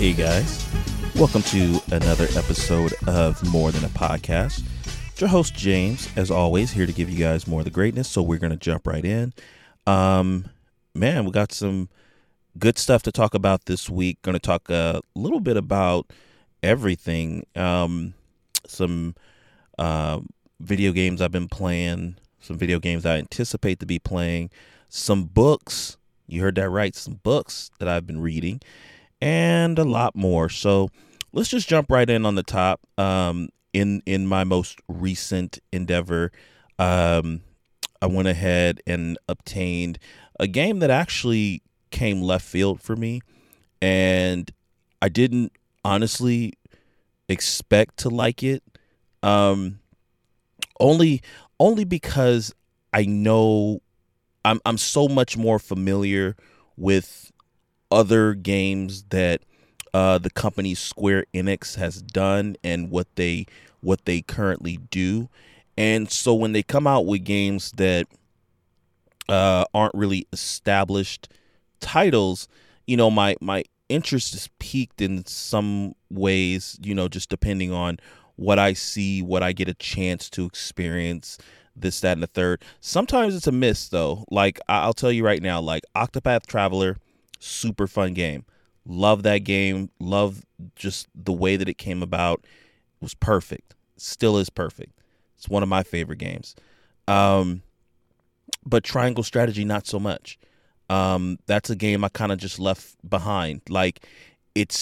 Hey guys, welcome to another episode of More Than a Podcast. Your host James, as always, here to give you guys more of the greatness. So we're going to jump right in. Man, we got some good stuff to talk about this week. Going to talk a little bit about everything. Some video games I've been playing, some video games I anticipate to be playing, some books. You heard that right. Some books that I've been reading and a lot more. So let's just jump right in on the top. In my most recent endeavor, I went ahead and obtained a game that actually came left field for me. And I didn't honestly expect to like it. Only because I know I'm so much more familiar with other games that the company Square Enix has done and what they currently do. And so when they come out with games that aren't really established titles, you know, my interest is piqued in some ways, you know, just depending on what I see, what I get a chance to experience, this, that, and the third. Sometimes it's a miss, though. Like, I'll tell you right now, like, Octopath Traveler, super fun game. Love that game. Love just the way that it came about. It was perfect. Still is perfect. It's one of my favorite games. But Triangle Strategy, not so much. That's a game I kind of just left behind. Like, it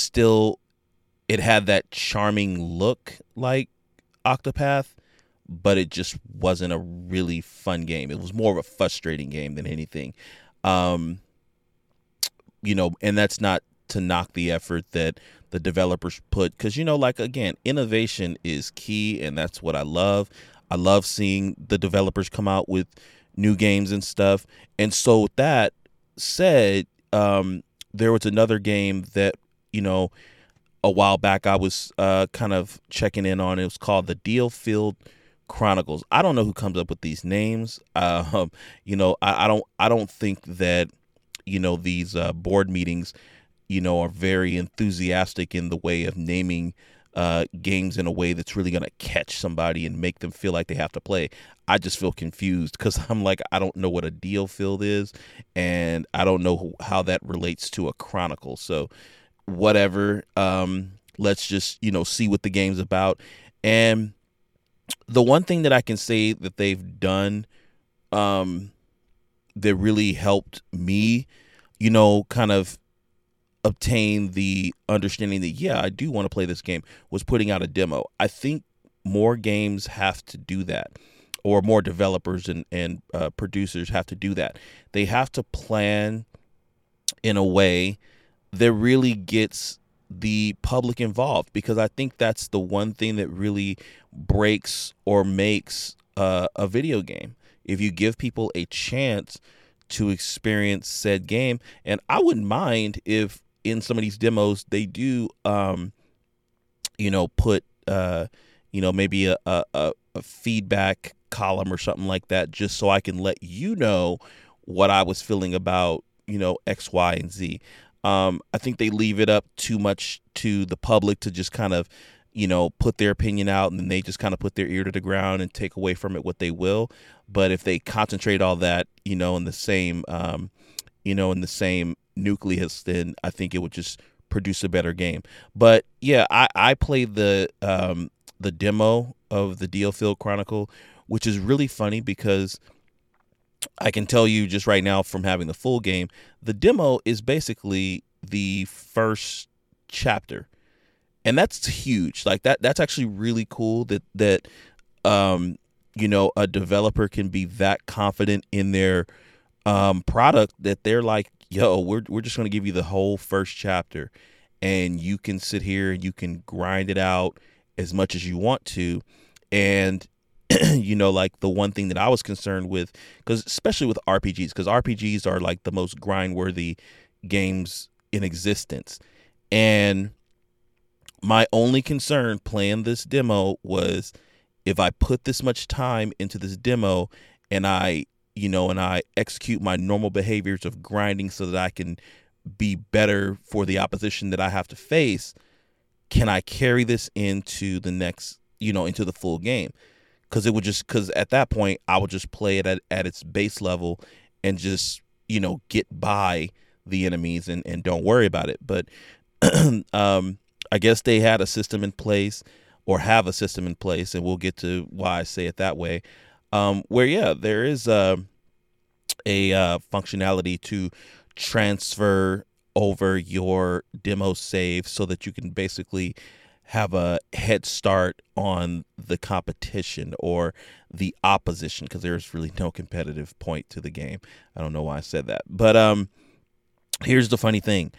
had that charming look like Octopath, but it just wasn't a really fun game. It was more of a frustrating game than anything. You know, and that's not to knock the effort that the developers put, because, you know, like, again, innovation is key, and that's what I love. I love seeing the developers come out with new games and stuff. And so with that said, there was another game that, you know, a while back I was kind of checking in on. It was called The DioField Chronicles. I don't know who comes up with these names. You know, I don't think that, you know, these board meetings, you know, are very enthusiastic in the way of naming games in a way that's really going to catch somebody and make them feel like they have to play. I just feel confused because I'm like, I don't know what a DioField is, and I don't know how that relates to a chronicle. So whatever, let's just, you know, see what the game's about. And the one thing that I can say that they've done that really helped me, you know, kind of obtain the understanding that, yeah, I do want to play this game, was putting out a demo. I think more games have to do that, or more developers and producers have to do that. They have to plan in a way that really gets the public involved, because I think that's the one thing that really breaks or makes a video game. If you give people a chance to experience said game. And I wouldn't mind if in some of these demos they do, you know, put, you know, maybe a feedback column or something like that, just so I can let you know what I was feeling about, you know, X, Y, and Z. I think they leave it up too much to the public to just kind of, you know, put their opinion out, and then they just kind of put their ear to the ground and take away from it what they will. But if they concentrate all that, you know, in the same, you know, in the same nucleus, then I think it would just produce a better game. But yeah, I played the demo of the DioField Chronicle, which is really funny because I can tell you just right now from having the full game, the demo is basically the first chapter. And that's huge. Like that's actually really cool that you know, a developer can be that confident in their product that they're like, yo, we're just going to give you the whole first chapter, and you can sit here and you can grind it out as much as you want to. And you know, like, the one thing that I was concerned with, because especially with RPGs, because RPGs are like the most grind-worthy games in existence, and my only concern playing this demo was, if I put this much time into this demo and I execute my normal behaviors of grinding so that I can be better for the opposition that I have to face? Can I carry this into the next, you know, into the full game? Because it would just, because at that point, I would just play it at its base level and just, you know, get by the enemies and don't worry about it. But I guess they had a system in place, or have a system in place, and we'll get to why I say it that way, where, yeah, there is a functionality to transfer over your demo save so that you can basically have a head start on the competition or the opposition, because there's really no competitive point to the game. I don't know why I said that. But here's the funny thing.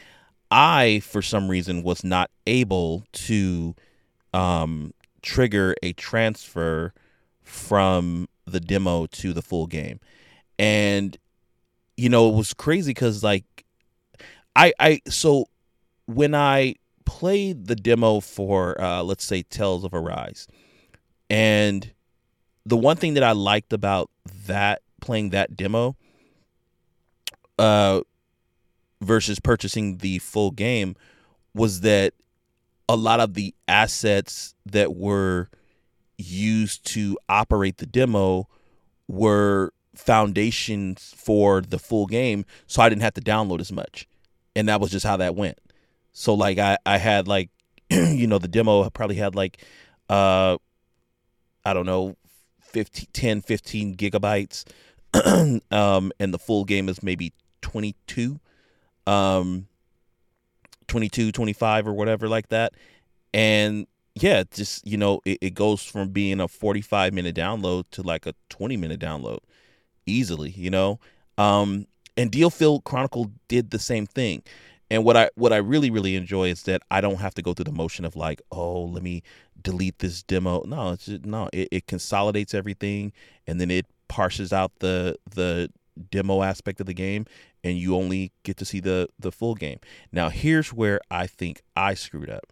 I, for some reason, was not able to trigger a transfer from the demo to the full game. And, you know, it was crazy because, like, so when I played the demo for, let's say, Tales of Arise, and the one thing that I liked about that, playing that demo versus purchasing the full game, was that a lot of the assets that were used to operate the demo were foundations for the full game, so I didn't have to download as much. And that was just how that went. So, like, I had, like, you know, the demo probably had, like, I don't know, 10, 15 gigabytes. And the full game is maybe 22, 25 or whatever like that. And, yeah, just, you know, it goes from being a 45-minute download to, like, a 20-minute download easily, you know. And DioField Chronicle did the same thing. And what I really, really enjoy is that I don't have to go through the motion of, like, oh, let me delete this demo. No, it's just, no. It consolidates everything, and then it parses out the demo aspect of the game, and you only get to see the full game. Now, here's where I think I screwed up.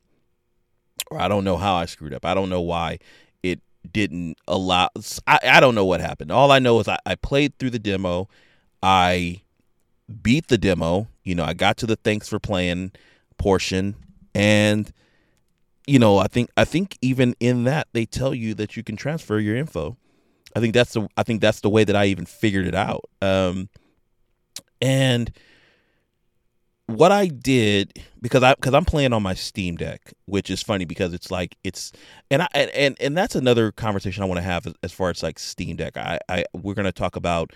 Or I don't know how I screwed up. I don't know why it didn't allow. I don't know what happened. All I know is I played through the demo. I beat the demo. You know, I got to the thanks for playing portion, and, you know, I think even in that they tell you that you can transfer your info. I think that's the way that I even figured it out. And what I did, because I'm playing on my Steam Deck, which is funny because it's like and that's another conversation I want to have as far as, like, Steam Deck. We're going to talk about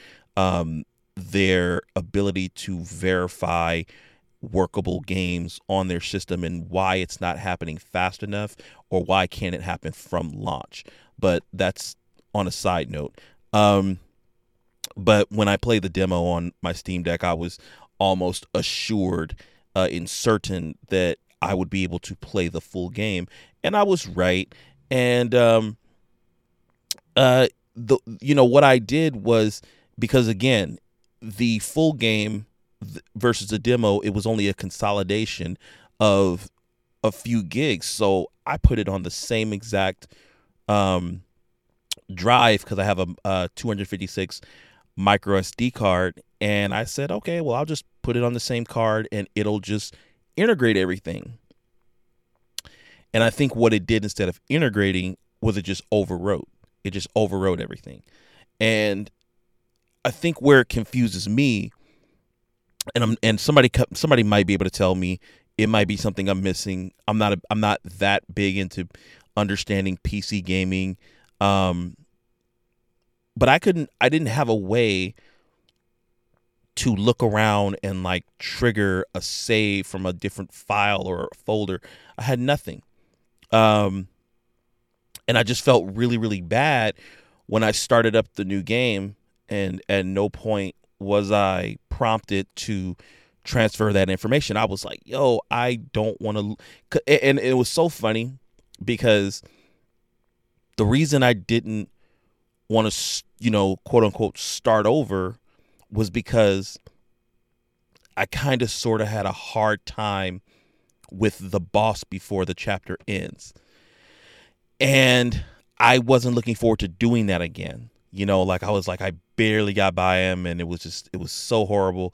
their ability to verify workable games on their system and why it's not happening fast enough, or why can't it happen from launch. But that's on a side note. But when I played the demo on my Steam Deck, I was almost assured and certain that I would be able to play the full game, and I was right. And you know what I did was, because again, the full game versus the demo, it was only a consolidation of a few gigs, so I put it on the same exact drive, because I have a 256 micro SD card, and I said, okay, well, I'll just put it on the same card and it'll just integrate everything. And I think what it did, instead of integrating, was it just overwrote everything. And I think where it confuses me, and somebody might be able to tell me, it might be something I'm missing. I'm not that big into understanding PC gaming, but I didn't have a way to look around and, like, trigger a save from a different file or folder. I had nothing. And I just felt really, really bad when I started up the new game, and at no point was I prompted to transfer that information. I was like, yo, I don't want to. And it was so funny because the reason I didn't want to, you know, quote unquote, start over was because I kind of sort of had a hard time with the boss before the chapter ends. And I wasn't looking forward to doing that again. You know, like, I was like, I barely got by him, and it was so horrible.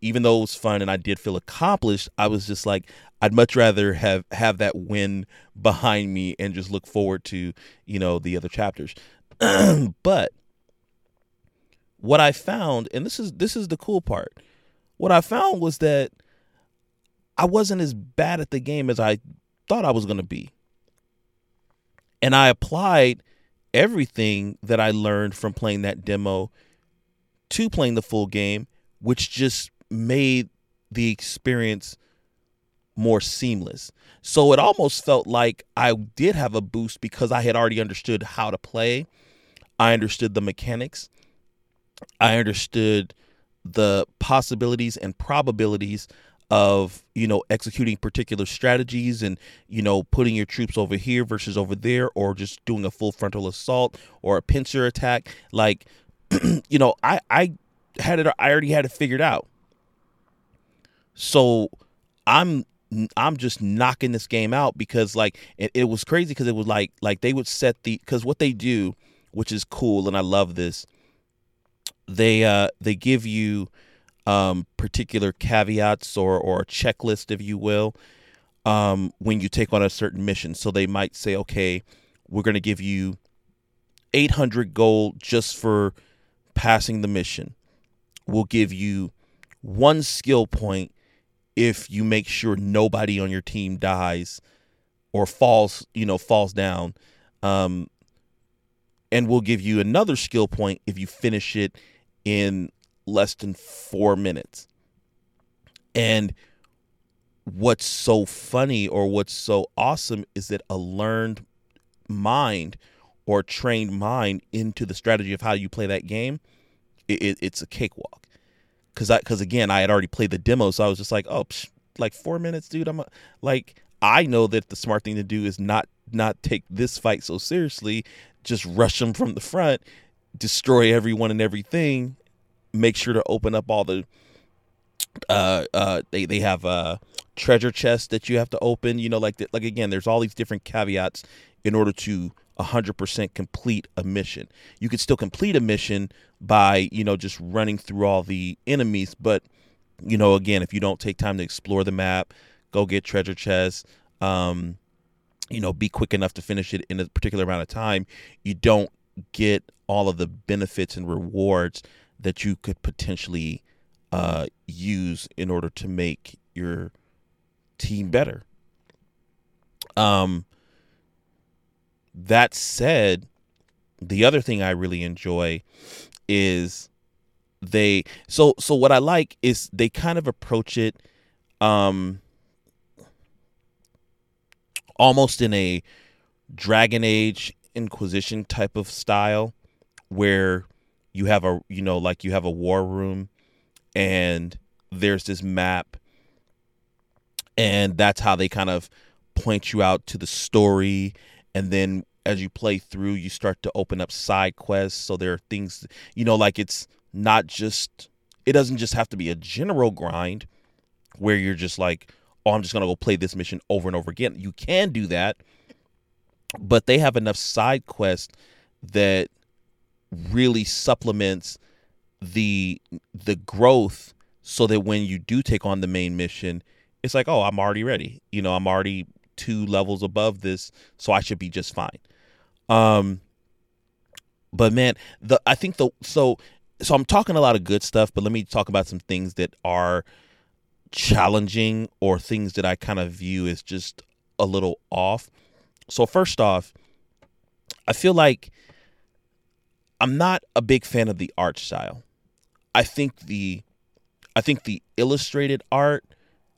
Even though it was fun and I did feel accomplished, I was just like, I'd much rather have that win behind me and just look forward to, you know, the other chapters. But what I found, and this is the cool part, what I found was that I wasn't as bad at the game as I thought I was going to be. And I applied everything that I learned from playing that demo to playing the full game, which just made the experience more seamless. So it almost felt like I did have a boost because I had already understood how to play. I understood the mechanics. I understood the possibilities and probabilities of, you know, executing particular strategies and, you know, putting your troops over here versus over there, or just doing a full frontal assault or a pincer attack. Like, you know, I already had it figured out. So I'm just knocking this game out because, like, it was crazy because it was like they would set the, because what they do, which is cool and I love this, they give you particular caveats or a checklist, if you will, when you take on a certain mission. So they might say, okay, we're going to give you 800 gold just for passing the mission. We'll give you 1 skill point if you make sure nobody on your team dies or falls down. And we'll give you another skill point if you finish it in less than 4 minutes. And what's so funny or what's so awesome is that a learned mind or trained mind into the strategy of how you play that game, it's a cakewalk. Because again, I had already played the demo, so I was just like, oh, like 4 minutes, dude. I know that the smart thing to do is not take this fight so seriously. Just rush them from the front, destroy everyone and everything. Make sure to open up all the. They have treasure chests that you have to open. You know, like again, there's all these different caveats in order to 100% complete a mission. You could still complete a mission by, you know, just running through all the enemies, but, you know, again, if you don't take time to explore the map, go get treasure chests, you know, be quick enough to finish it in a particular amount of time, you don't get all of the benefits and rewards that you could potentially use in order to make your team better. That said, the other thing I really enjoy is so what I like is they kind of approach it almost in a Dragon Age Inquisition type of style, where you have a, you know, like you have a war room and there's this map, and that's how they kind of point you out to the story. And then as you play through, you start to open up side quests. So there are things, you know, like it doesn't just have to be a general grind where you're just like, oh, I'm just going to go play this mission over and over again. You can do that, but they have enough side quests that really supplements the growth so that when you do take on the main mission, it's like, oh, I'm already ready. You know, I'm already 2 levels above this, so I should be just fine. But man, I think I'm talking a lot of good stuff, but let me talk about some things that are challenging or things that I kind of view as just a little off. So first off, I feel like I'm not a big fan of the art style. I think the illustrated art,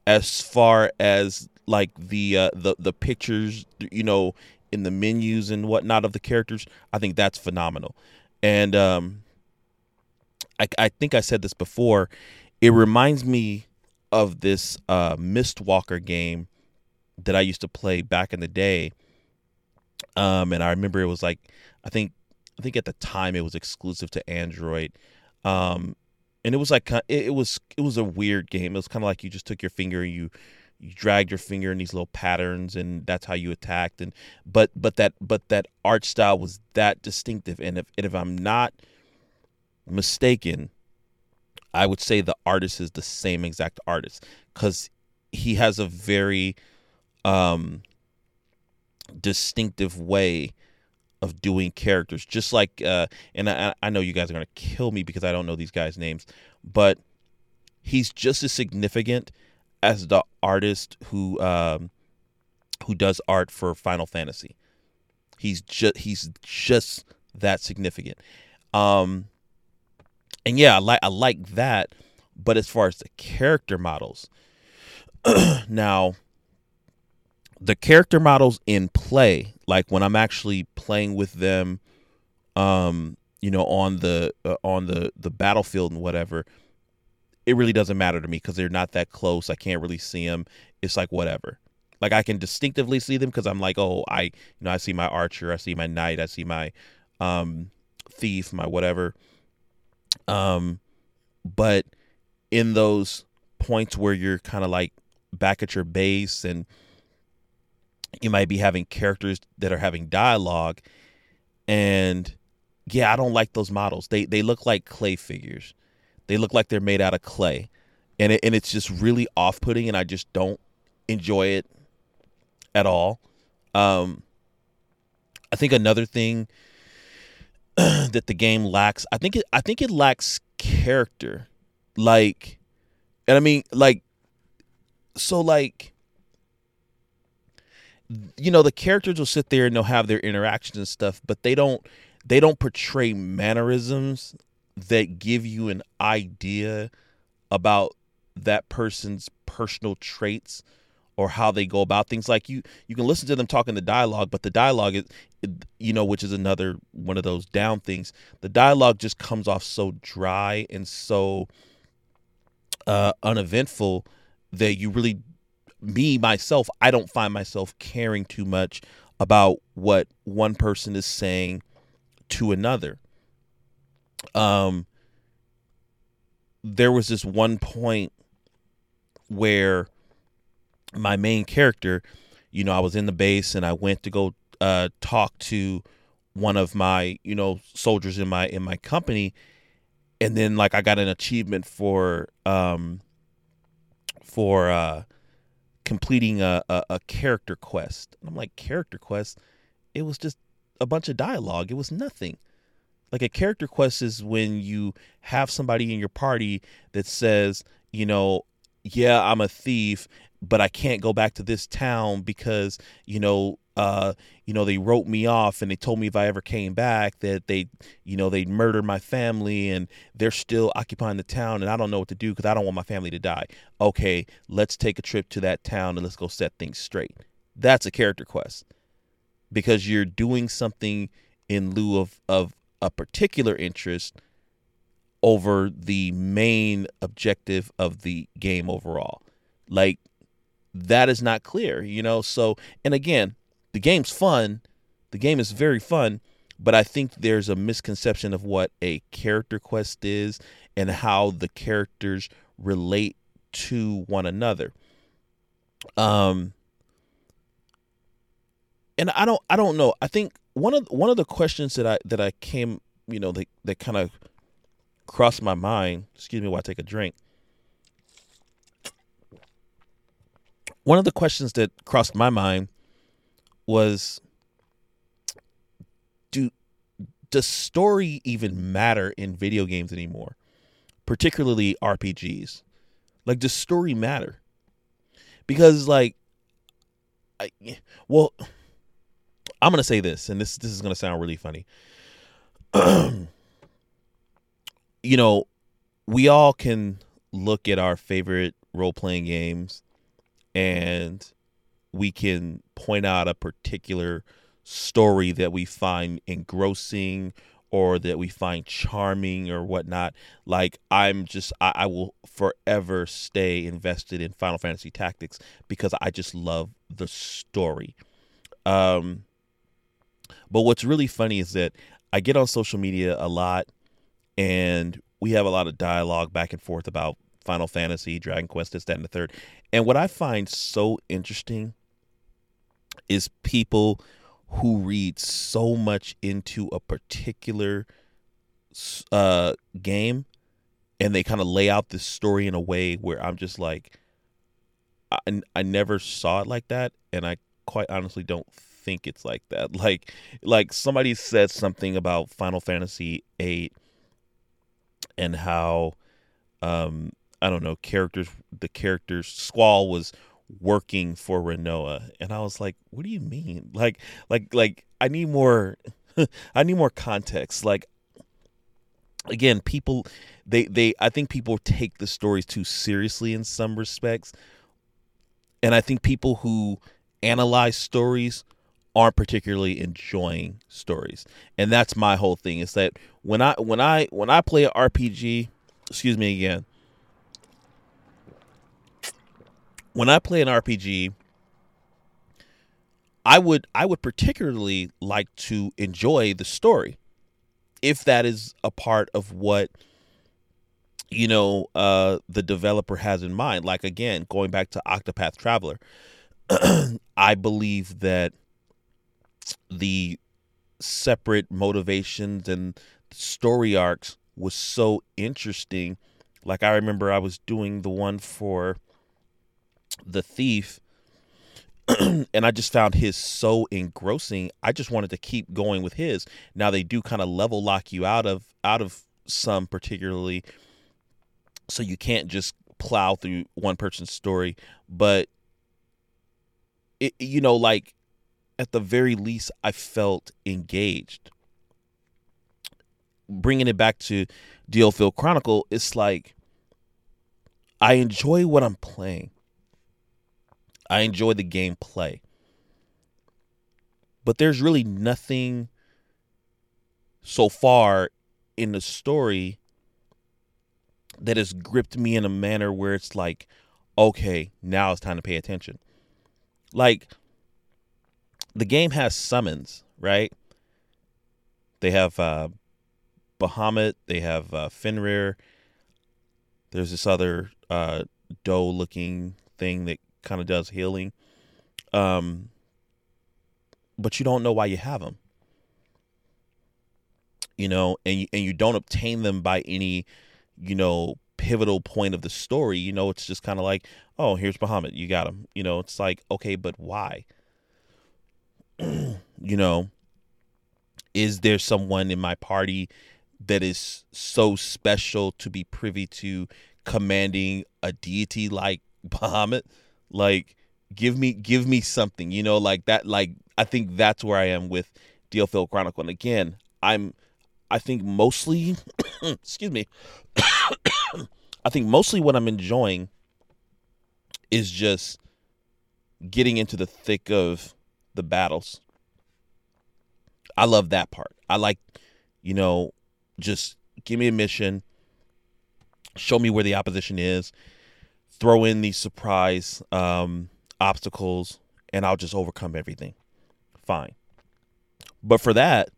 as far as like the pictures, you know, in the menus and whatnot of the characters, I think that's phenomenal. And I think I said this before, it reminds me of this Mistwalker game that I used to play back in the day. And I remember it was like, I think at the time it was exclusive to Android. And it was like, it was a weird game. It was kind of like you just took your finger and you dragged your finger in these little patterns, and that's how you attacked. And but that art style was that distinctive. And if I'm not mistaken, I would say the artist is the same exact artist, because he has a very distinctive way of doing characters. Just like, and I know you guys are going to kill me because I don't know these guys' names, but he's just as significant as the artist who does art for Final Fantasy. He's just that significant. And yeah, I like that. But as far as the character models, now the character models in play, like when I'm actually playing with them, on the battlefield and whatever, it really doesn't matter to me because they're not that close. I can't really see them. It's like whatever. Like I can distinctively see them because I'm like, oh, I see my archer, I see my knight, I see my thief, my whatever. But in those points where you're kind of like back at your base and you might be having characters that are having dialogue, and yeah, I don't like those models. They look like clay figures. They look like they're made out of clay, and it's just really off-putting, and I just don't enjoy it at all. I think another thing that the game lacks, I think it lacks character. Like, and I mean, like, so like, you know, the characters will sit there and they'll have their interactions and stuff, but they don't portray mannerisms that give you an idea about that person's personal traits or how they go about things. Like you can listen to them talking the dialogue, but the dialogue is, you know, which is another one of those down things. The dialogue just comes off so dry and so uneventful that you really, me, myself, I don't find myself caring too much about what one person is saying to another. There was this one point where my main character, you know, I was in the base and I went to go talk to one of my, you know, soldiers in my company, and then like I got an achievement for completing a character quest. And I'm like, character quest? It was just a bunch of dialogue. It was nothing. Like a character quest is when you have somebody in your party that says, you know, yeah, I'm a thief, but I can't go back to this town because, you know, they wrote me off and they told me if I ever came back that they, you know, they'd murder my family and they're still occupying the town and I don't know what to do because I don't want my family to die. Okay, let's take a trip to that town and let's go set things straight. That's a character quest because you're doing something in lieu of a particular interest over the main objective of the game overall. Like, that is not clear, you know? So, and again, the game's fun. The game is very fun, but I think there's a misconception of what a character quest is and how the characters relate to one another. And I don't know. I think one of the questions that I came, you know, that kind of crossed my mind, excuse me while I take a drink. One of the questions that crossed my mind was, does story even matter in video games anymore? Particularly RPGs. Like, does story matter? Because like, I'm going to say this, and this is going to sound really funny. You know, we all can look at our favorite role-playing games and we can point out a particular story that we find engrossing or that we find charming or whatnot. Like, I will forever stay invested in Final Fantasy Tactics because I just love the story. But what's really funny is that I get on social media a lot and we have a lot of dialogue back and forth about Final Fantasy, Dragon Quest, this, that, and the third. And what I find so interesting is people who read so much into a particular game and they kind of lay out this story in a way where I'm just like, I never saw it like that, and I quite honestly don't think it's like that. Like somebody said something about Final Fantasy VIII and how I don't know, the characters Squall was working for Rinoa, and I was like, what do you mean? Like I need more context. Like, again, people they I think people take the stories too seriously in some respects. And I think people who analyze stories aren't particularly enjoying stories. And that's my whole thing, is that when I play an RPG, excuse me again, when I play an RPG, I would particularly like to enjoy the story, if that is a part of what, you know, the developer has in mind. Like, again, going back to Octopath Traveler, I believe that the separate motivations and story arcs was so interesting. Like, I remember I was doing the one for the Thief, and I just found his so engrossing. I just wanted to keep going with his. Now, they do kind of level lock you out of some particularly, so you can't just plow through one person's story, but it, you know, like, at the very least, I felt engaged. Bringing it back to DioField Chronicle, it's like, I enjoy what I'm playing. I enjoy the gameplay. But there's really nothing so far in the story that has gripped me in a manner where it's like, okay, now it's time to pay attention. Like, the game has summons, right? They have Bahamut, they have Fenrir. There's this other doe-looking thing that kind of does healing. But you don't know why you have them. You know, and you don't obtain them by any, you know, pivotal point of the story. You know, it's just kind of like, oh, here's Bahamut, you got him. You know, it's like, okay, but why? You know, is there someone in my party that is so special to be privy to commanding a deity like Bahamut? Like, give me something, you know, like that. Like, I think that's where I am with DioField Chronicle. And again, I think mostly, excuse me, I think mostly what I'm enjoying is just getting into the thick of the battles. I love that part. I like, you know, just give me a mission, show me where the opposition is, throw in these surprise obstacles, and I'll just overcome everything. Fine. But for that,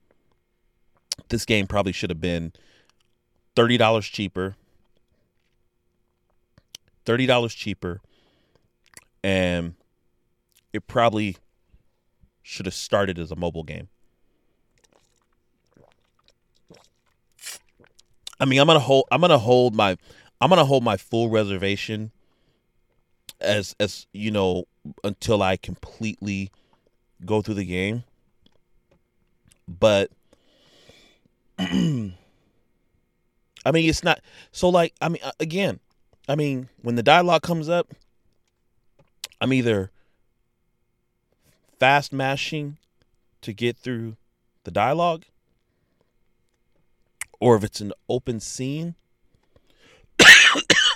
this game probably should have been $30 cheaper. And it probably should have started as a mobile game. I mean, I'm gonna hold my full reservation as you know, until I completely go through the game. But I mean, it's not so, like, I mean, again, I mean, when the dialogue comes up, I'm either fast mashing to get through the dialogue, or if it's an open scene,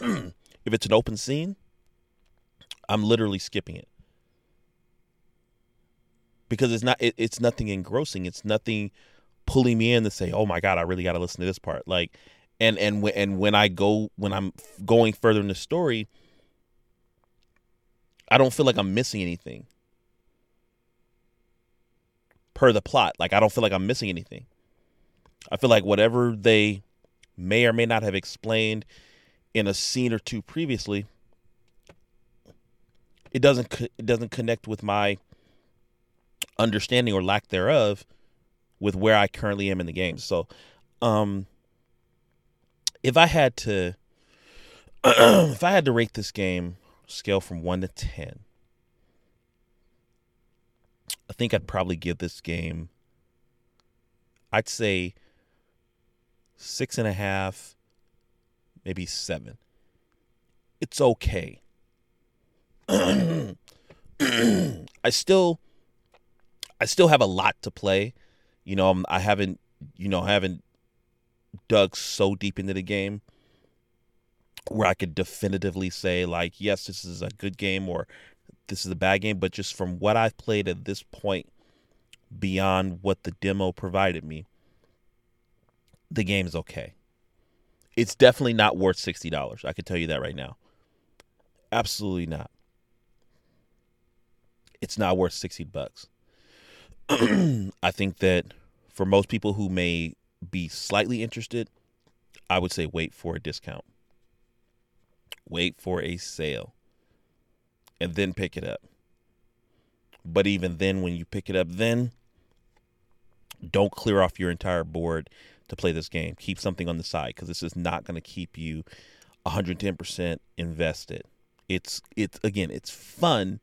I'm literally skipping it, because it's nothing engrossing. It's nothing pulling me in to say, oh my God, I really got to listen to this part. Like, when I'm going further in the story, I don't feel like I'm missing anything per the plot. Like, I don't feel like I'm missing anything. I feel like whatever they may or may not have explained in a scene or two previously, it doesn't connect with my understanding or lack thereof with where I currently am in the game. So, if I had to If I had to rate this game, scale from 1 to 10, I think I'd probably give this game, I'd say 6.5, maybe 7. It's okay. I still have a lot to play. You know, I haven't dug so deep into the game where I could definitively say, like, yes, this is a good game or this is a bad game. But just from what I've played at this point, beyond what the demo provided me, the game's okay. It's definitely not worth $60. I can tell you that right now. Absolutely not. It's not worth $60. I think that for most people who may be slightly interested, I would say wait for a discount. Wait for a sale and then pick it up. But even then, when you pick it up, then don't clear off your entire board to play this game. Keep something on the side, because this is not going to keep you 110% invested. It's fun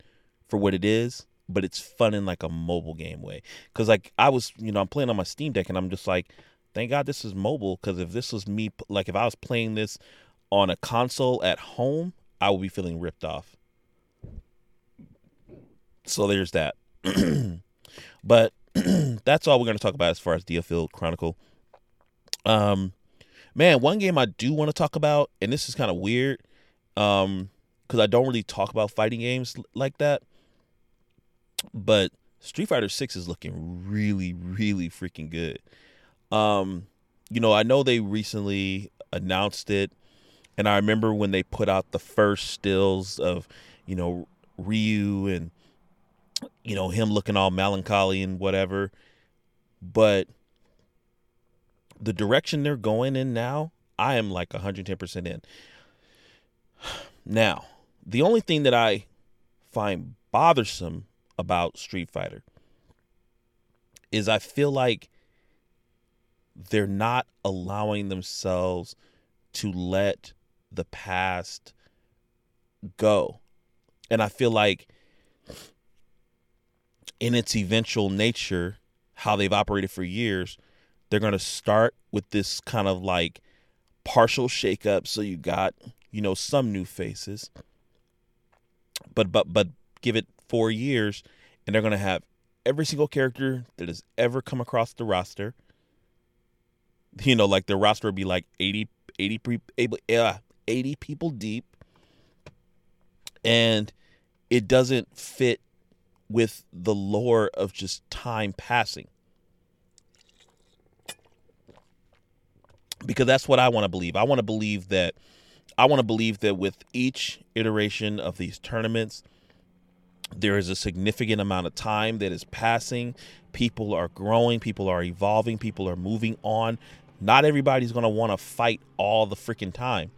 for what it is, but it's fun in like a mobile game way. Because like I'm playing on my Steam Deck and I'm just like, thank God this is mobile, because if this was me, like if I was playing this on a console at home, I would be feeling ripped off. So there's that. But that's all we're going to talk about as far as DioField Chronicle. Man, one game I do want to talk about, and this is kind of weird, because I don't really talk about fighting games like that, but Street Fighter 6 is looking really, really freaking good. I know they recently announced it, and I remember when they put out the first stills of, Ryu and, him looking all melancholy and whatever. But the direction they're going in now, I am like 110% in. Now, the only thing that I find bothersome about Street Fighter is I feel like they're not allowing themselves to let the past go. And I feel like in its eventual nature, how they've operated for years, they're going to start with this kind of like partial shakeup. So you got, some new faces, but give it 4 years and they're going to have every single character that has ever come across the roster. Like the roster would be like 80 people deep, and it doesn't fit with the lore of just time passing, because that's what I want to believe. I want to believe that with each iteration of these tournaments, there is a significant amount of time that is passing. People are growing, people are evolving, people are moving on. Not everybody's going to want to fight all the freaking time.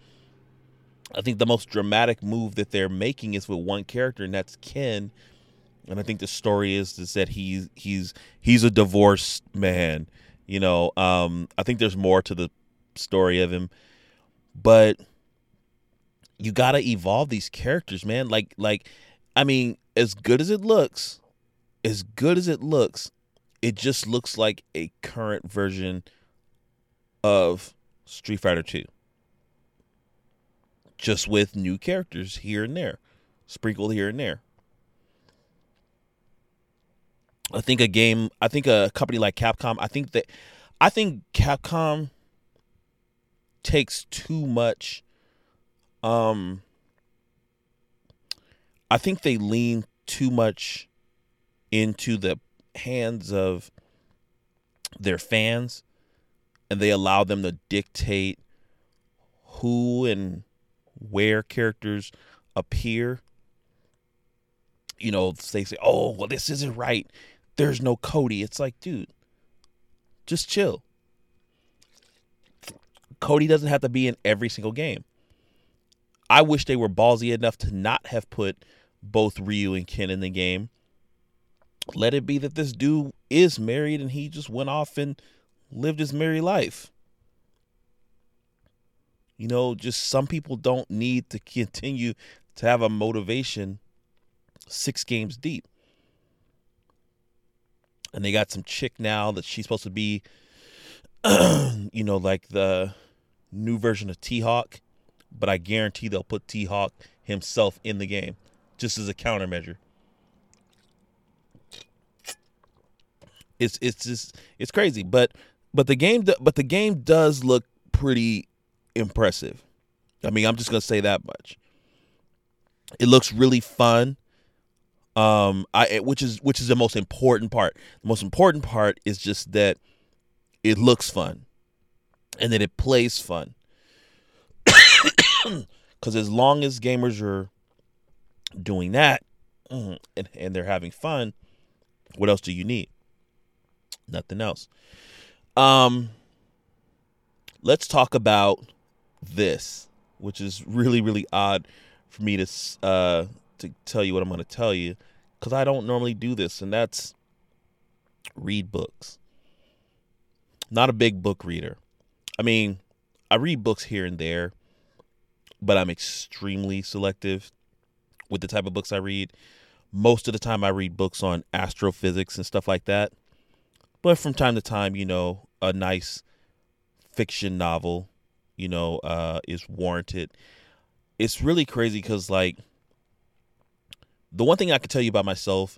I think the most dramatic move that they're making is with one character, and that's Ken. And I think the story is that he's a divorced man. I think there's more to the story of him, but you got to evolve these characters, man. As good as it looks, it just looks like a current version of Street Fighter 2, just with new characters here and there, sprinkled here and there. I think Capcom takes too much. I think they lean too much into the hands of their fans, and they allow them to dictate who and where characters appear. They say, oh, well, this isn't right. There's no Cody. It's like, dude, just chill. Cody doesn't have to be in every single game. I wish they were ballsy enough to not have put both Ryu and Ken in the game. Let it be that this dude is married and he just went off and lived his merry life. You know, just some people don't need to continue to have a motivation 6 games deep. And they got some chick now that she's supposed to be, you know, like the new version of T-Hawk. But I guarantee they'll put T-Hawk himself in the game just as a countermeasure. It's just, it's crazy. But the game does look pretty impressive. I mean, I'm just gonna say that much. It looks really fun. Which is the most important part. The most important part is just that it looks fun, and that it plays fun. Because as long as gamers are doing that and they're having fun, what else do you need? Nothing else. Let's talk about this, which is really, really odd for me to tell you what I'm going to tell you, because I don't normally do this, and that's read books. Not a big book reader. I mean, I read books here and there, but I'm extremely selective with the type of books I read. Most of the time I read books on astrophysics and stuff like that. But from time to time, you know, a nice fiction novel, you know, is warranted. It's really crazy because, like, the one thing I can tell you about myself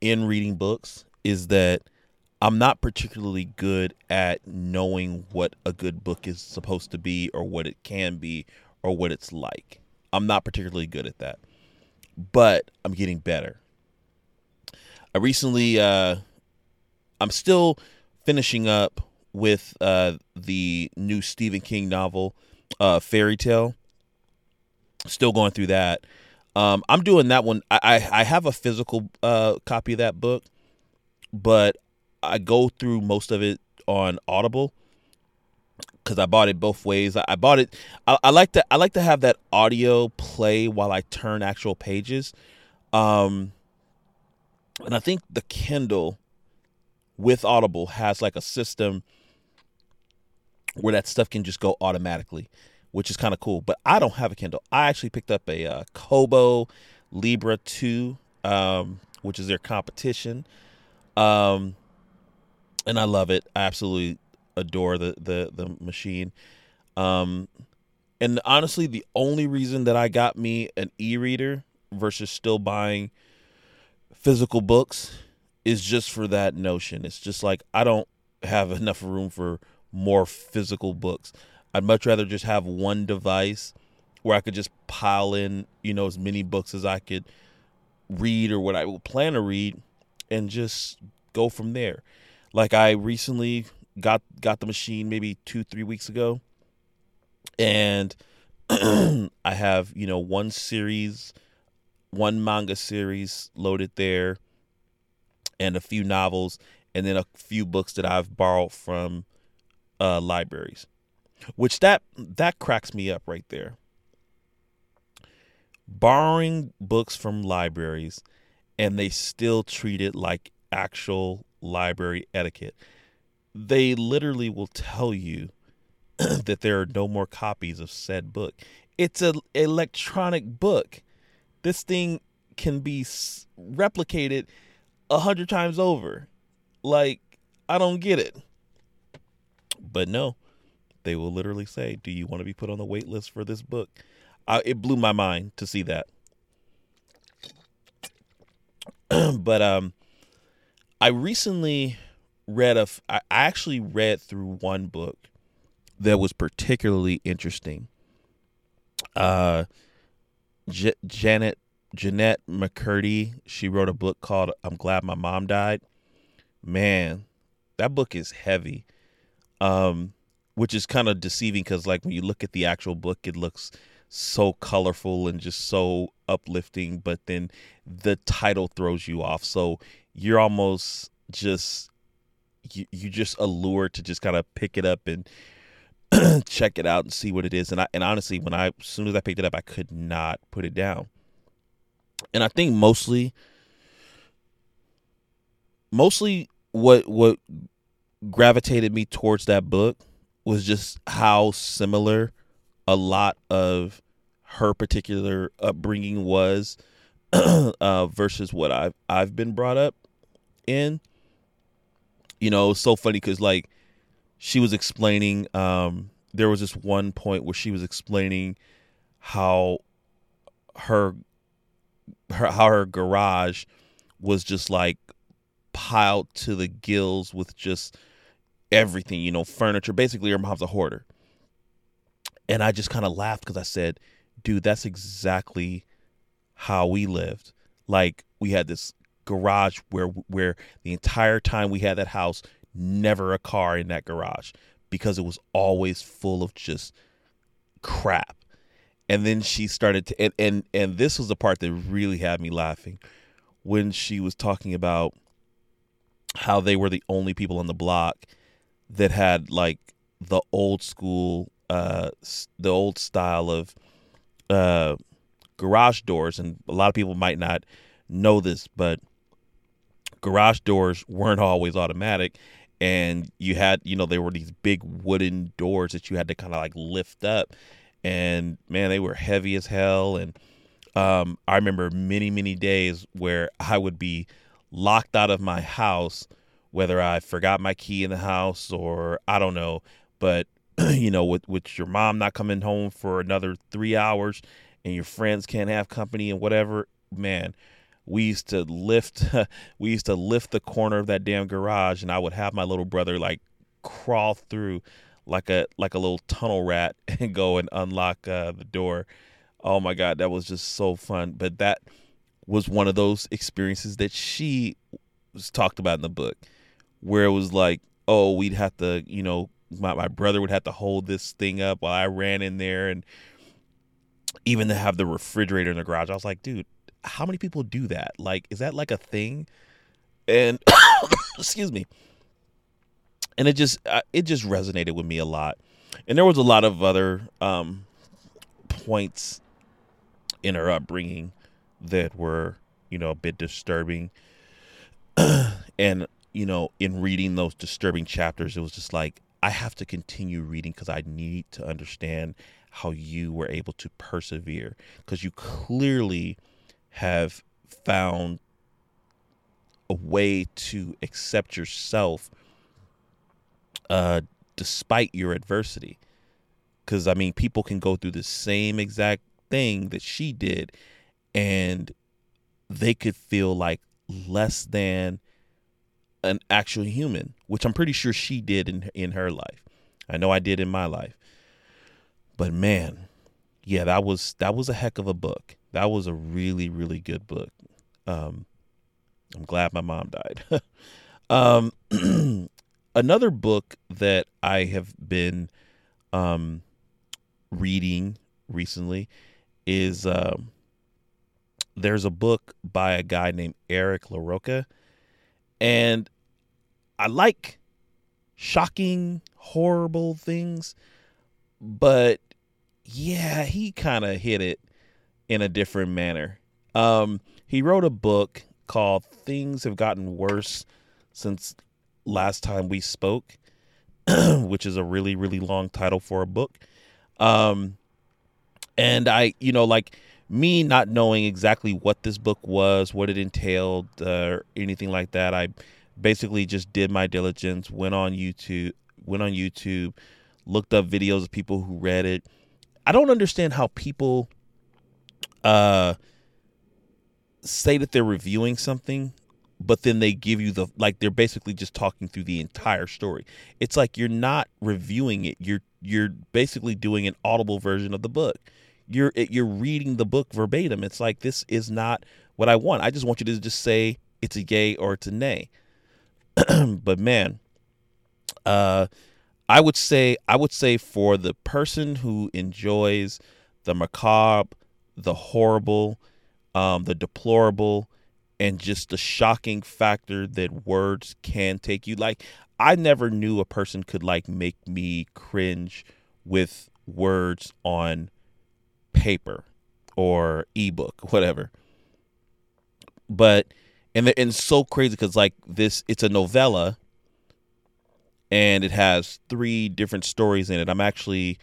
in reading books is that I'm not particularly good at knowing what a good book is supposed to be or what it can be or what it's like. I'm not particularly good at that, but I'm getting better. I recently, I'm still finishing up with the new Stephen King novel, Fairy Tale. Still going through that. I'm doing that one. I have a physical copy of that book, but I go through most of it on Audible because I bought it both ways. I bought it. I like to have that audio play while I turn actual pages, and I think the Kindle with Audible has like a system where that stuff can just go automatically, which is kind of cool. But I don't have a Kindle. I actually picked up a Kobo Libra 2, which is their competition. And I love it. I absolutely adore the machine. And honestly, the only reason that I got me an e-reader versus still buying physical books is just for that notion. It's just like, I don't have enough room for more physical books. I'd much rather just have one device where I could just pile in, you know, as many books as I could read or what I would plan to read and just go from there. Like, I recently got the machine maybe 2-3 weeks ago, and I have, you know, one manga series loaded there and a few novels and then a few books that I've borrowed from libraries, which that cracks me up right there. Borrowing books from libraries and they still treat it like actual library etiquette. They literally will tell you that there are no more copies of said book. It's an electronic book. This thing can be replicated 100 times over. Like, I don't get it. But no, they will literally say, do you want to be put on the wait list for this book? It blew my mind to see that. But I recently read through one book that was particularly interesting. Jeanette McCurdy, she wrote a book called I'm Glad My Mom Died. Man, that book is heavy, which is kind of deceiving because, like, when you look at the actual book, it looks so colorful and just so uplifting, but then the title throws you off. So you're almost just, you just allured to just kind of pick it up and check it out and see what it is. And honestly, as soon as I picked it up, I could not put it down. And I think mostly what gravitated me towards that book was just how similar a lot of her particular upbringing was versus what I've been brought up in. You know, it's so funny because, like, she was explaining, there was this one point where she was explaining how her garage was just like piled to the gills with just everything, you know, furniture. Basically, her mom's a hoarder. And I just kind of laughed because I said, dude, that's exactly how we lived. Like, we had this garage where the entire time we had that house, never a car in that garage because it was always full of just crap. And then she started to, and this was the part that really had me laughing, when she was talking about how they were the only people on the block that had like the old school, the old style of garage doors. And a lot of people might not know this, but garage doors weren't always automatic, and you had, you know, there were these big wooden doors that you had to kind of like lift up, and man, they were heavy as hell. And I remember many days where I would be locked out of my house, whether I forgot my key in the house or I don't know, but you know, with your mom not coming home for another 3 hours and your friends can't have company and whatever, man, we used to lift the corner of that damn garage, and I would have my little brother like crawl through like a little tunnel rat and go and unlock the door. Oh my God, that was just so fun. But that was one of those experiences that she was talked about in the book, where it was like, oh, we'd have to, you know, my brother would have to hold this thing up while I ran in there, and even to have the refrigerator in the garage. I was like, dude, how many people do that? Like, is that like a thing? And excuse me. And it just resonated with me a lot. And there was a lot of other points in her upbringing that were, you know, a bit disturbing. And, you know, in reading those disturbing chapters, it was just like, I have to continue reading because I need to understand how you were able to persevere, because you clearly have found a way to accept yourself despite your adversity. Because, I mean, people can go through the same exact thing that she did, and they could feel like less than an actual human, which I'm pretty sure she did in her life. I know I did in my life. But man, yeah, that was a heck of a book. That was a really, really good book. I'm Glad My Mom Died. Another book that I have been reading recently is there's a book by a guy named Eric LaRocca, and I like shocking, horrible things, but yeah, he kind of hit it in a different manner. He wrote a book called Things Have Gotten Worse Since Last Time We Spoke, which is a really, really long title for a book. And I, you know, like, me not knowing exactly what this book was, what it entailed, or anything like that, I basically just did my diligence, went on YouTube, looked up videos of people who read it. I don't understand how people say that they're reviewing something, but then they give you they're basically just talking through the entire story. It's like you're not reviewing it. You're basically doing an audible version of the book. You're reading the book verbatim. It's like, this is not what I want. I just want you to just say it's a yay or it's a nay. But man, I would say for the person who enjoys the macabre, the horrible, the deplorable, and just the shocking factor that words can take you. Like, I never knew a person could like make me cringe with words on paper or ebook, whatever. But and it's so crazy because like this, it's a novella, and it has 3 different stories in it. I'm actually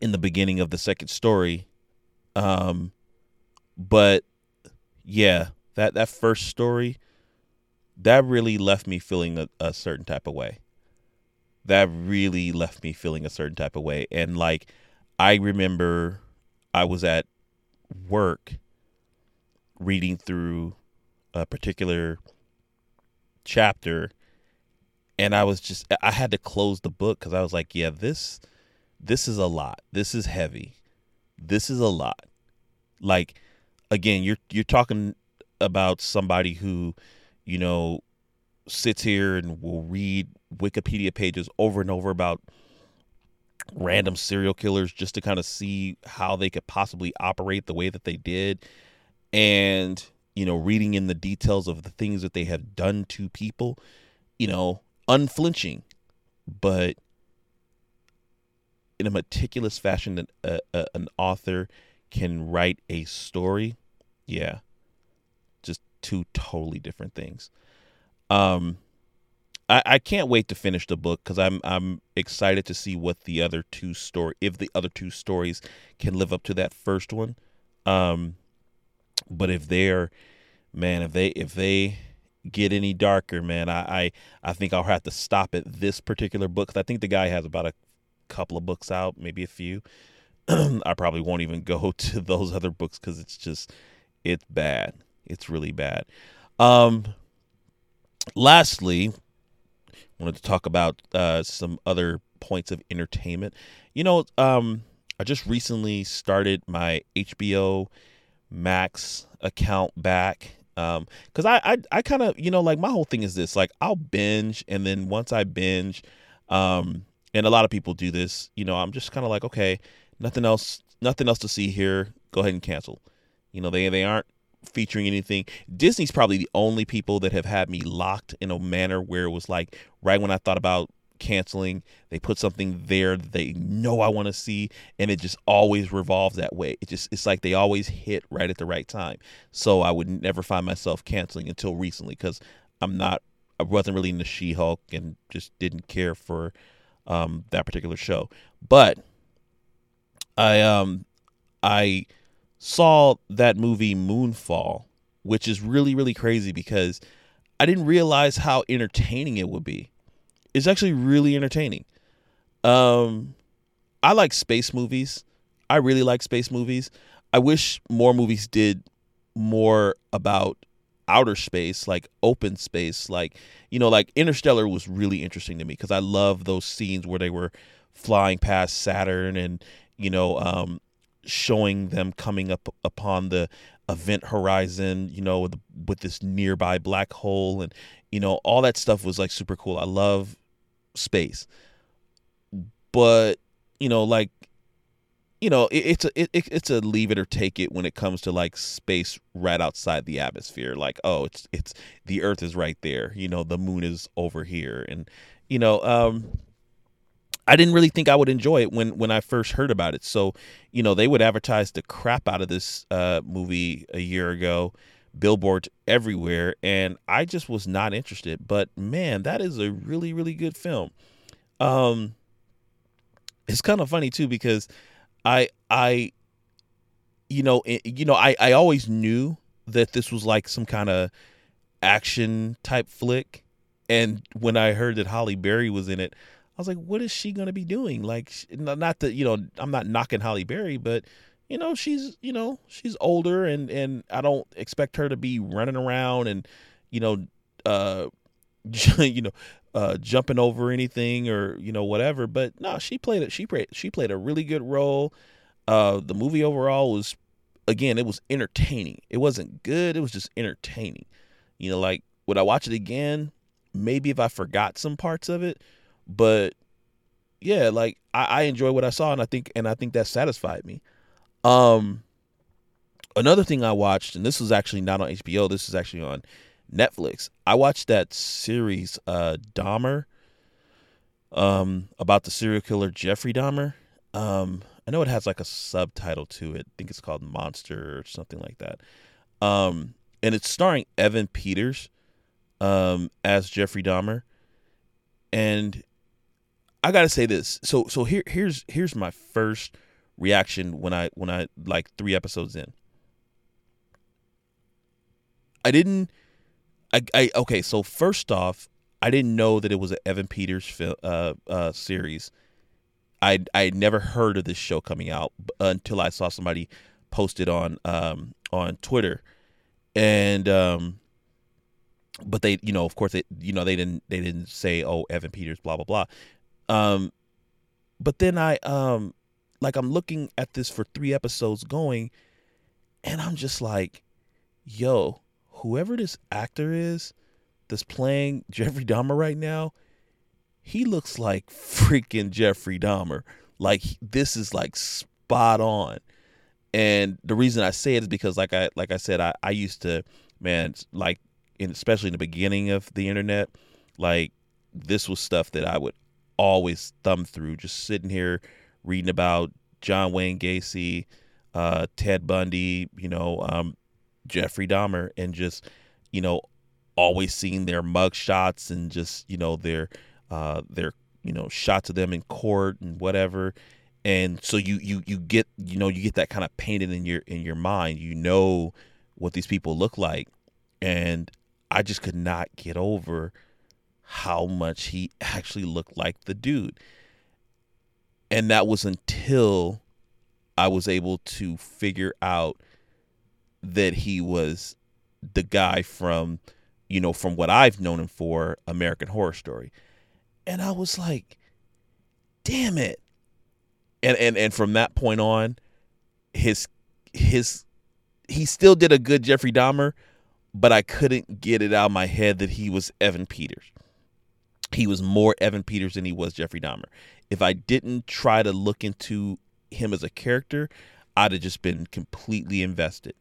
in the beginning of the second story. But yeah, that first story, that really left me feeling a certain type of way. And like, I remember I was at work reading through a particular chapter, and I had to close the book because I was like, yeah, this is a lot. This is heavy. This is a lot. Like, again, you're talking about somebody who, you know, sits here and will read Wikipedia pages over and over about random serial killers just to kind of see how they could possibly operate the way that they did, and, you know, reading in the details of the things that they have done to people, you know, unflinching, but in a meticulous fashion that an author can write a story. Yeah, just two totally different things. I can't wait to finish the book because I'm excited to see what the other two stories can live up to that first one. But if they're, man, if they get any darker, man, I think I'll have to stop at this particular book, because I think the guy has about a couple of books out, maybe a few. I probably won't even go to those other books because it's bad. It's really bad. Lastly, wanted to talk about some other points of entertainment. You know, I just recently started my HBO Max account back, because I kind of, you know, like, my whole thing is this, like, I'll binge, and then once I binge, and a lot of people do this, you know, I'm just kind of like, okay, nothing else to see here, go ahead and cancel. You know, they aren't featuring anything. Disney's probably the only people that have had me locked in a manner where it was like, right when I thought about canceling, they put something there that they know I want to see, and it just always revolves that way. It's like they always hit right at the right time. So I would never find myself canceling until recently, because I wasn't really into She-Hulk and just didn't care for that particular show. But I saw that movie Moonfall, which is really, really crazy because I didn't realize how entertaining it would be. It's actually really entertaining. I like space movies. I really like space movies. I wish more movies did more about outer space, like open space, like, you know, like Interstellar was really interesting to me because I love those scenes where they were flying past Saturn and, you know, showing them coming up upon the event horizon, you know, with this nearby black hole, and, you know, all that stuff was like super cool. I love space, but, you know, like, you know, it's a leave it or take it when it comes to like space right outside the atmosphere. Like, oh, it's the Earth is right there, you know, the moon is over here, and, you know, I didn't really think I would enjoy it when I first heard about it. So, you know, they would advertise the crap out of this movie a year ago, billboards everywhere, and I just was not interested. But, man, that is a really, really good film. It's kind of funny, too, because I always knew that this was like some kind of action type flick. And when I heard that Halle Berry was in it, I was like, what is she going to be doing? Like, not that, you know, I'm not knocking Halle Berry, but, you know, she's older, and I don't expect her to be running around and, you know, jumping over anything or, you know, whatever. But no, she played a really good role. The movie overall was, again, it was entertaining. It wasn't good. It was just entertaining. You know, like, would I watch it again? Maybe if I forgot some parts of it. But yeah, like, I enjoy what I saw, and I think that satisfied me. Another thing I watched, and this was actually not on HBO, this is actually on Netflix. I watched that series, Dahmer, about the serial killer Jeffrey Dahmer. I know it has like a subtitle to it. I think it's called Monster or something like that. And it's starring Evan Peters as Jeffrey Dahmer. And I gotta say this. So here's my first reaction when I like 3 episodes in. So first off, I didn't know that it was an Evan Peters series. I had never heard of this show coming out until I saw somebody post it on Twitter, and but they, you know, of course, they didn't say, oh, Evan Peters, blah blah blah. But then I I'm looking at this for 3 episodes going, and I'm just like, yo, whoever this actor is that's playing Jeffrey Dahmer right now, he looks like freaking Jeffrey Dahmer. Like, this is like spot on. And the reason I say it is because like I said, I used to, man, like, especially in the beginning of the internet, like, this was stuff that I would always thumb through, just sitting here reading about John Wayne Gacy, Ted Bundy, Jeffrey Dahmer, and just, always seeing their mug shots and just, their shots of them in court and whatever. And so you get that kind of painted in your mind, what these people look like. And I just could not get over how much he actually looked like the dude. And that was until I was able to figure out that he was the guy from what I've known him for, American Horror Story. And I was like, damn it. And from that point on, he still did a good Jeffrey Dahmer, but I couldn't get it out of my head that he was Evan Peters. He was more Evan Peters than he was Jeffrey Dahmer. If I didn't try to look into him as a character, I'd have just been completely invested.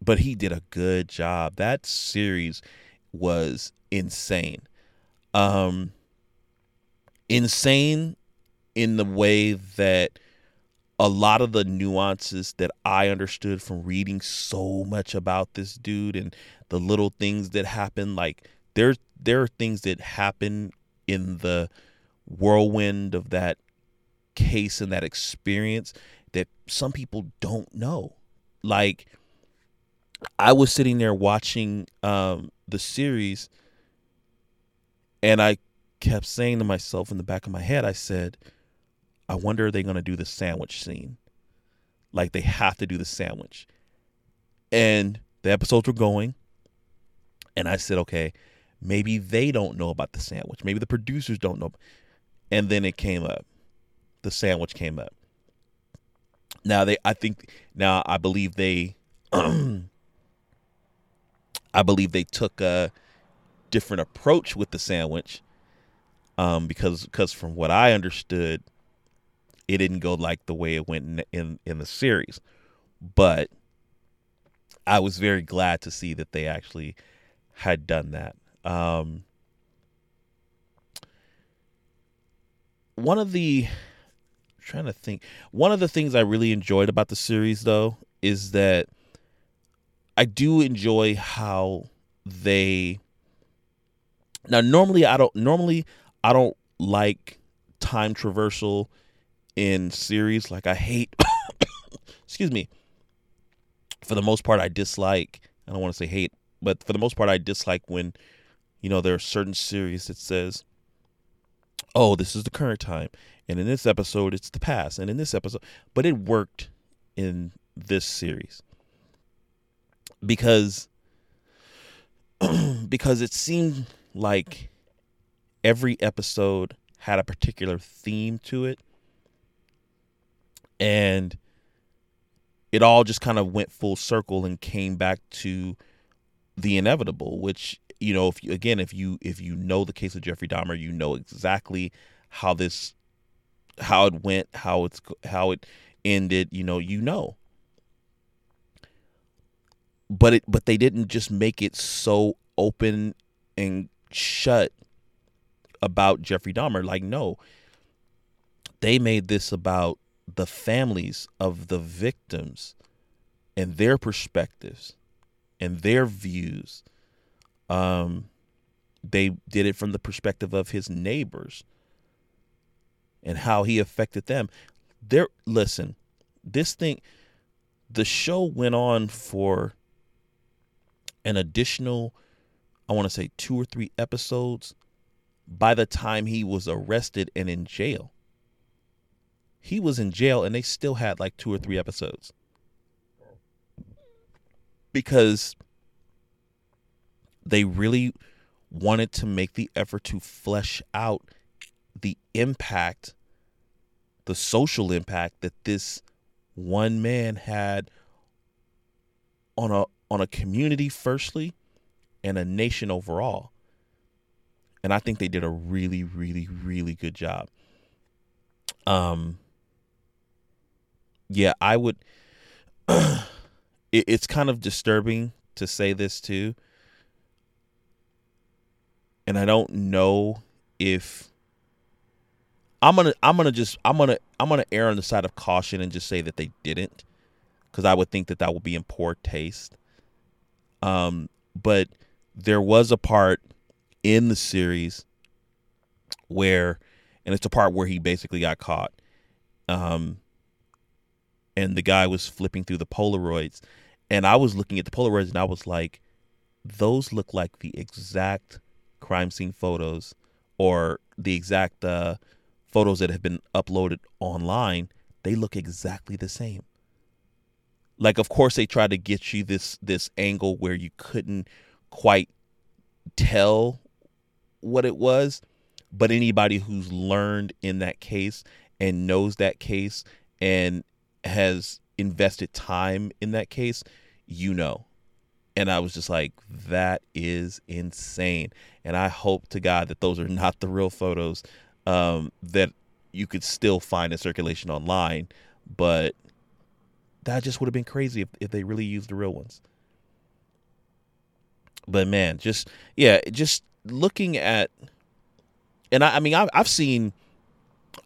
But he did a good job. That series was insane. Insane in the way that a lot of the nuances that I understood from reading so much about this dude and the little things that happen, like there are things that happen in the whirlwind of that case and that experience that some people don't know. Like, I was sitting there watching the series, and I kept saying to myself in the back of my head, I said, I wonder if they're going to do the sandwich scene. Like, they have to do the sandwich. And the episodes were going, and I said, okay, maybe they don't know about the sandwich. Maybe the producers don't know. And then it came up. The sandwich came up. I believe they I believe they took a different approach with the sandwich, because from what I understood, it didn't go like the way it went in the series. But I was very glad to see that they actually had done that. One of the things I really enjoyed about the series, though, is that I do enjoy how they. Now, normally I don't like time traversal in series. Like, I hate. Excuse me. For the most part, I dislike. I don't want to say hate, but for the most part, I dislike when, there are certain series that says, oh, this is the current time, and in this episode it's the past, and in this episode, but it worked in this series because it seemed like every episode had a particular theme to it, and it all just kind of went full circle and came back to the inevitable, which, if you know the case of Jeffrey Dahmer, you know exactly how it went, how it ended, But they didn't just make it so open and shut about Jeffrey Dahmer. Like, no, they made this about the families of the victims and their perspectives and their views. They did it from the perspective of his neighbors. and how he affected them. Listen, this thing, the show went on for an additional, I want to say 2 or 3 episodes by the time he was arrested and in jail. He was in jail and they still had like 2 or 3 episodes. Because they really wanted to make the effort to flesh out the impact, the social impact that this one man had on a community firstly and a nation overall. And I think they did a really, really, really good job. Yeah, I would. It's kind of disturbing to say this too. And I don't know if I'm gonna err on the side of caution and just say that they didn't, because I would think that would be in poor taste. But there was a part in the series where, and it's a part where he basically got caught. And the guy was flipping through the Polaroids, and I was looking at the Polaroids and I was like, those look like the exact crime scene photos or the exact photos that have been uploaded online. They look exactly the same. Like, of course they tried to get you this angle where you couldn't quite tell what it was, but anybody who's learned in that case and knows that case and has invested time in that case, you know. And I was just like, that is insane. And I hope to God that those are not the real photos that you could still find in circulation online. But that just would have been crazy if they really used the real ones. But man, just looking at, and I've seen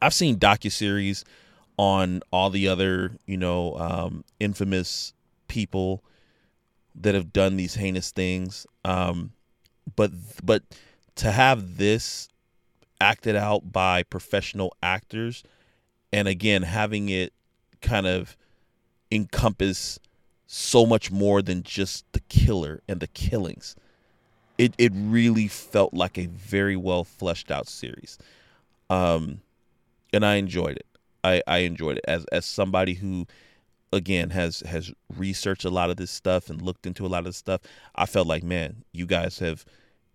docuseries on all the other, infamous people that have done these heinous things. But to have this acted out by professional actors, and again, having it kind of encompass so much more than just the killer and the killings, it really felt like a very well fleshed out series. And I enjoyed it. I enjoyed it as somebody who, again, has researched a lot of this stuff and looked into a lot of this stuff. I felt like, man, you guys have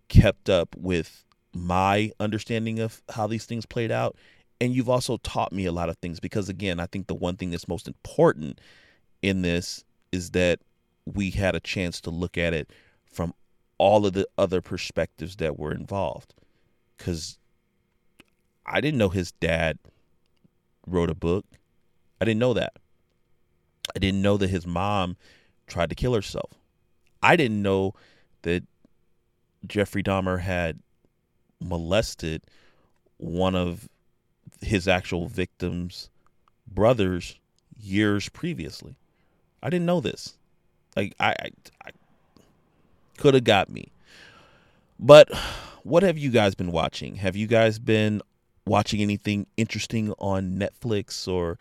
kept up with my understanding of how these things played out. And you've also taught me a lot of things, because, again, I think the one thing that's most important in this is that we had a chance to look at it from all of the other perspectives that were involved. Because I didn't know his dad wrote a book. I didn't know that. I didn't know that his mom tried to kill herself. I didn't know that Jeffrey Dahmer had molested one of his actual victim's brothers years previously. I didn't know this. Like, I could have got me. But what have you guys been watching? Have you guys been watching anything interesting on Netflix or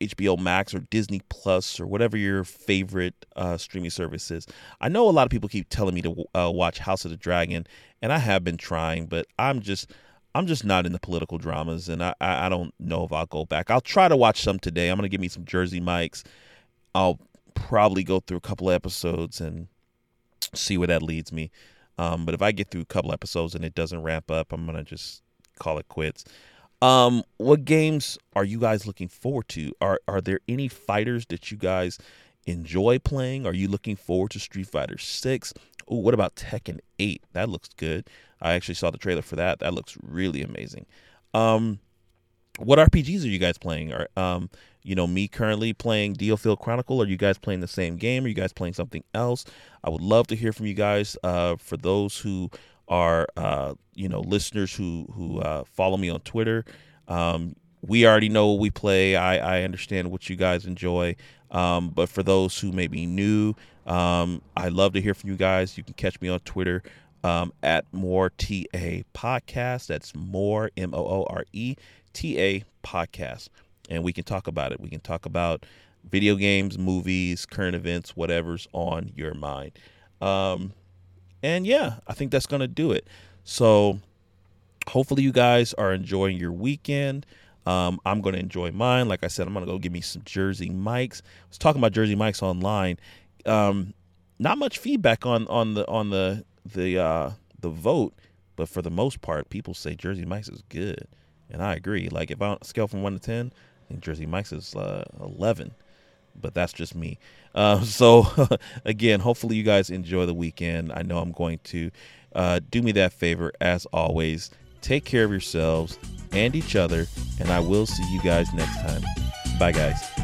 HBO Max or Disney Plus or whatever your favorite streaming service is? I know a lot of people keep telling me to watch House of the Dragon, and I have been trying, but I'm just not into political dramas, and I don't know if I'll go back. I'll try to watch some today. I'm gonna give me some Jersey Mike's. I'll probably go through a couple of episodes and see where that leads me. But if I get through a couple episodes and it doesn't ramp up, I'm gonna just call it quits. What games are you guys looking forward to? Are there any fighters that you guys enjoy playing? Are you looking forward to Street Fighter 6? Oh, what about Tekken 8? That looks good. I actually saw the trailer for that. That looks really amazing. What RPGs are you guys playing? Are me currently playing DioField Chronicle. Are you guys playing the same game? Are you guys playing something else? I would love to hear from you guys. For those who are listeners who follow me on Twitter, we already know what we play. I understand what you guys enjoy, but for those who may be new, I'd love to hear from you guys. You can catch me on Twitter at More TA Podcast. That's More, Moore, TA Podcast. And we can talk about it. We can talk about video games, movies, current events, whatever's on your mind. And yeah, I think that's going to do it. So hopefully you guys are enjoying your weekend. I'm going to enjoy mine. Like I said, I'm going to go get me some Jersey Mike's. I was talking about Jersey Mike's online. Not much feedback on the vote, but for the most part, people say Jersey Mike's is good, and I agree. Like, if I scale from 1 to 10, I think Jersey Mike's is 11, but that's just me. So again, hopefully you guys enjoy the weekend. I know I'm going to. Do me that favor, as always. Take care of yourselves and each other, and I will see you guys next time. Bye, guys.